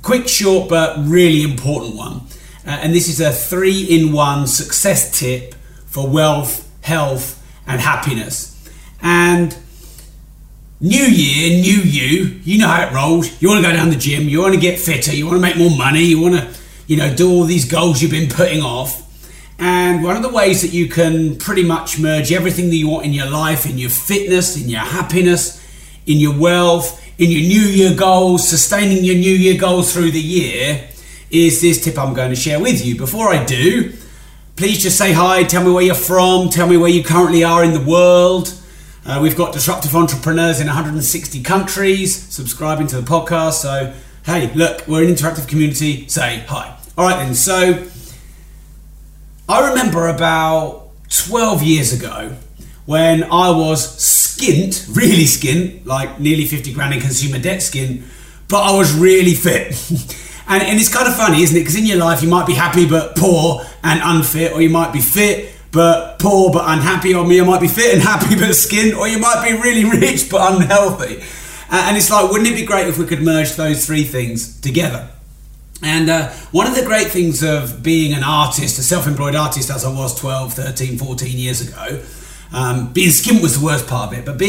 Quick, short, but really important one. And this is a 3-in-1 success tip for wealth, health, and happiness. And new year, new you know how it rolls. You want to go down the gym, you want to get fitter, you want to make more money, you want to, do all these goals you've been putting off. And one of the ways that you can pretty much merge everything that you want in your life, in your fitness, in your happiness, in your wealth, in your new year goals, sustaining your new year goals through the year, is this tip I'm going to share with you. Before I do, please just say hi, tell me where you're from, tell me where you currently are in the world. We've got disruptive entrepreneurs in 160 countries subscribing to the podcast. So, hey, look, we're an interactive community. Say hi. All right then. So, I remember about 12 years ago when I was skint, really skint, like nearly 50 grand in consumer debt skint, but I was really fit. And it's kind of funny, isn't it? Because in your life, you might be happy but poor and unfit, or you might be fit but poor but unhappy, or you might be fit and happy but skint, or you might be really rich but unhealthy. And it's like, wouldn't it be great if we could merge those three things together? And one of the great things of being an artist, a self-employed artist, as I was 12, 13, 14 years ago, being skint was the worst part of it, but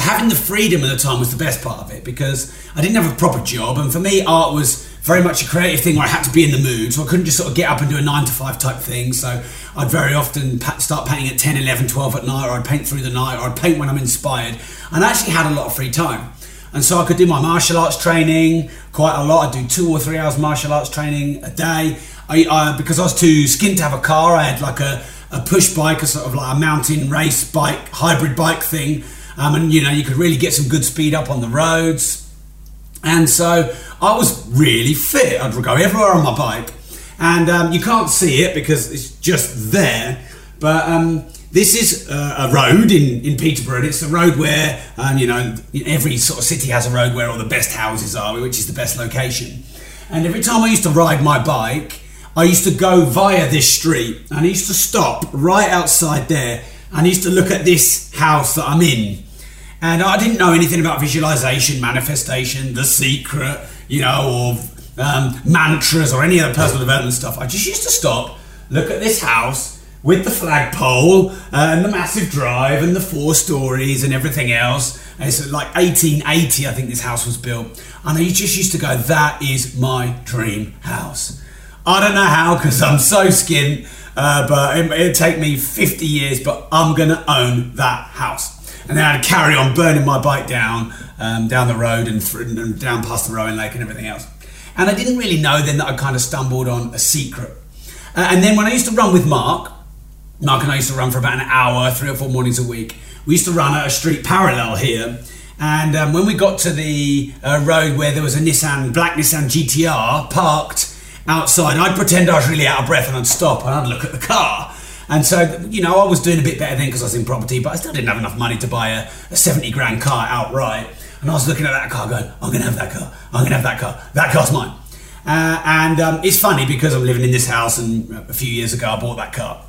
having the freedom at the time was the best part of it, because I didn't have a proper job, and for me, art was very much a creative thing where I had to be in the mood, so I couldn't just sort of get up and do a 9-to-5 type thing. So I'd very often start painting at 10, 11, 12 at night, or I'd paint through the night, or I'd paint when I'm inspired, and I actually had a lot of free time. And so I could do my martial arts training quite a lot. I'd do 2 or 3 hours martial arts training a day. Because I was too skint to have a car, I had like a push bike, a sort of like a mountain race bike, hybrid bike thing. And you could really get some good speed up on the roads. And so I was really fit. I'd go everywhere on my bike. And you can't see it because it's just there. But this is a road in Peterborough. And it's a road where, every sort of city has a road where all the best houses are, which is the best location. And every time I used to ride my bike, I used to go via this street. And I used to stop right outside there. And I used to look at this house that I'm in. And I didn't know anything about visualization, manifestation, the secret, or mantras or any other personal development stuff. I just used to stop, look at this house with the flagpole and the massive drive and the 4 stories and everything else. And it's like 1880, I think this house was built. And I just used to go, that is my dream house. I don't know how, because I'm so skint, but it'd take me 50 years, but I'm going to own that house. And then I'd carry on burning my bike down the road and down past the rowing lake and everything else. And I didn't really know then that I kind of stumbled on a secret. And then when I used to run with Mark and I used to run for about an hour, 3 or 4 mornings a week. We used to run at a street parallel here. And when we got to the road where there was a black Nissan GTR parked outside, I'd pretend I was really out of breath and I'd stop and I'd look at the car. And so, I was doing a bit better then because I was in property, but I still didn't have enough money to buy a 70 grand car outright. And I was looking at that car going, I'm going to have that car. I'm going to have that car. That car's mine. And it's funny because I'm living in this house and a few years ago I bought that car.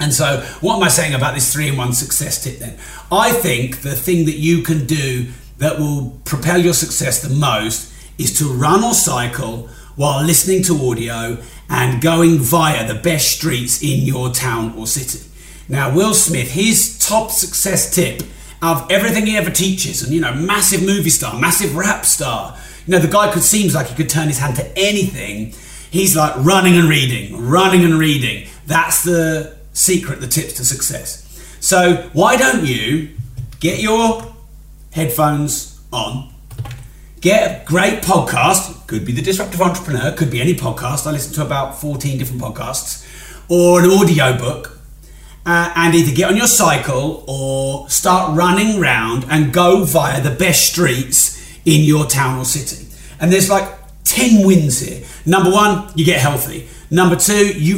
And so what am I saying about this 3-in-1 success tip then? I think the thing that you can do that will propel your success the most is to run or cycle while listening to audio and going via the best streets in your town or city. Now, Will Smith, his top success tip of everything he ever teaches, and massive movie star, massive rap star, the guy seems like he could turn his hand to anything. He's like running and reading. That's the secret, the tips to success. So why don't you get your headphones on, get a great podcast, could be the Disruptive Entrepreneur, could be any podcast. I listen to about 14 different podcasts, or an audio book, and either get on your cycle or start running round and go via the best streets in your town or city. And there's like 10 wins here. Number one, you get healthy. Number two, the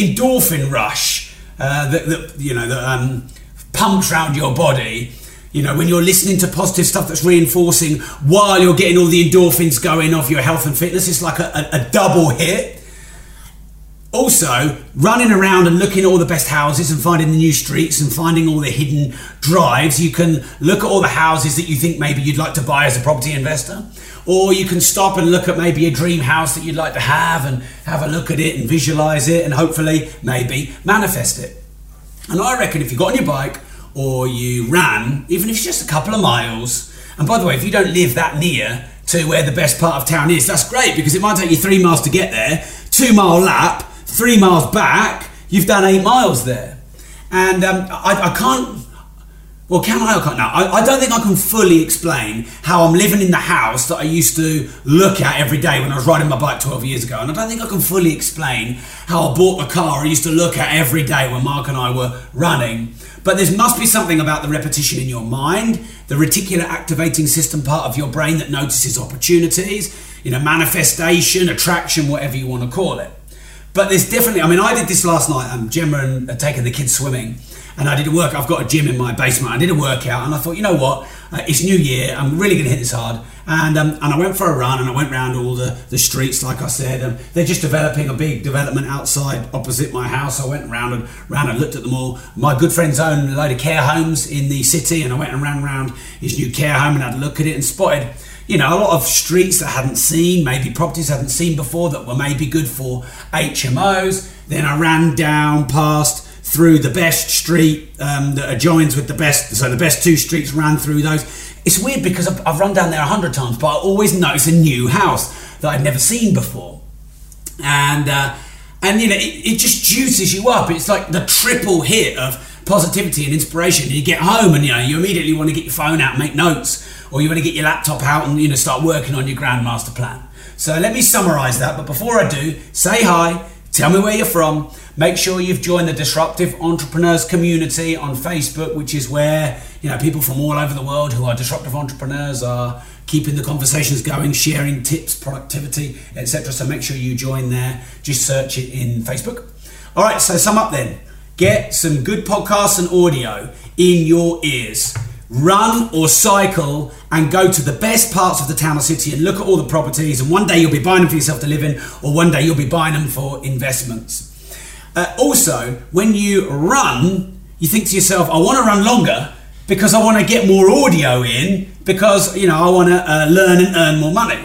endorphin rush that pumps around your body. You know, when you're listening to positive stuff that's reinforcing while you're getting all the endorphins going off your health and fitness, it's like a double hit. Also, running around and looking at all the best houses and finding the new streets and finding all the hidden drives, you can look at all the houses that you think maybe you'd like to buy as a property investor, or you can stop and look at maybe a dream house that you'd like to have and have a look at it and visualize it and hopefully maybe manifest it. And I reckon if you got on your bike or you ran, even if it's just a couple of miles, and by the way, if you don't live that near to where the best part of town is, that's great, because it might take you 3 miles to get there, 2 mile lap, 3 miles back, you've done 8 miles there. And I don't think I can fully explain how I'm living in the house that I used to look at every day when I was riding my bike 12 years ago. And I don't think I can fully explain how I bought the car I used to look at every day when Mark and I were running. But there must be something about the repetition in your mind, the reticular activating system part of your brain that notices opportunities, manifestation, attraction, whatever you want to call it. But there's definitely, I did this last night. Gemma had taken the kids swimming and I did a workout. I've got a gym in my basement. I did a workout and I thought, you know what? It's New Year. I'm really going to hit this hard. And I went for a run and I went round all the streets, like I said. They're just developing a big development outside opposite my house. I went round and looked at them all. My good friend's owned a load of care homes in the city, and I went and ran round his new care home and had a look at it and spotted a lot of streets that I hadn't seen, maybe properties I hadn't seen before that were maybe good for HMOs. Then I ran down past through the best street that adjoins with the best, so the best two streets, ran through those. It's weird because I've run down there 100 times, but I always notice a new house that I'd never seen before. And it just juices you up. It's like the triple hit of positivity and inspiration. And you get home and, you immediately want to get your phone out and make notes, or you want to get your laptop out and, start working on your grand master plan. So let me summarize that. But before I do, say hi, tell me where you're from. Make sure you've joined the Disruptive Entrepreneurs community on Facebook, which is where, people from all over the world who are disruptive entrepreneurs are keeping the conversations going, sharing tips, productivity, etc. So make sure you join there. Just search it in Facebook. All right, so sum up then. Get some good podcasts and audio in your ears. Run or cycle and go to the best parts of the town or city and look at all the properties. And one day you'll be buying them for yourself to live in, or one day you'll be buying them for investments. Also, when you run, you think to yourself, I want to run longer because I want to get more audio in, because, I want to learn and earn more money.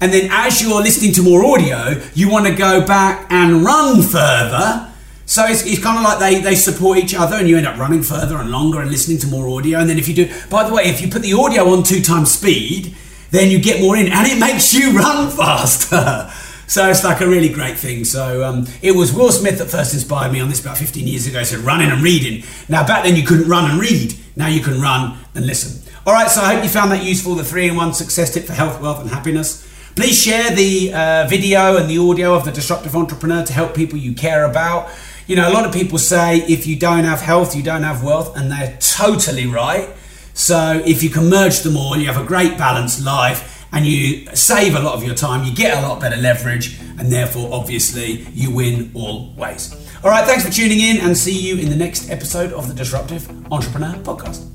And then as you're listening to more audio, you want to go back and run further. So it's kind of like they support each other, and you end up running further and longer and listening to more audio. And then if you put the audio on 2 times speed, then you get more in, and it makes you run faster. So it's like a really great thing. So it was Will Smith that first inspired me on this about 15 years ago. He said, running and reading. Now, back then you couldn't run and read. Now you can run and listen. All right, so I hope you found that useful, the 3-in-1 success tip for health, wealth, and happiness. Please share the video and the audio of the Disruptive Entrepreneur to help people you care about. A lot of people say if you don't have health, you don't have wealth, and they're totally right. So if you can merge them all, you have a great balanced life and you save a lot of your time, you get a lot better leverage, and therefore, obviously, you win always. All right, thanks for tuning in, and see you in the next episode of the Disruptive Entrepreneur Podcast.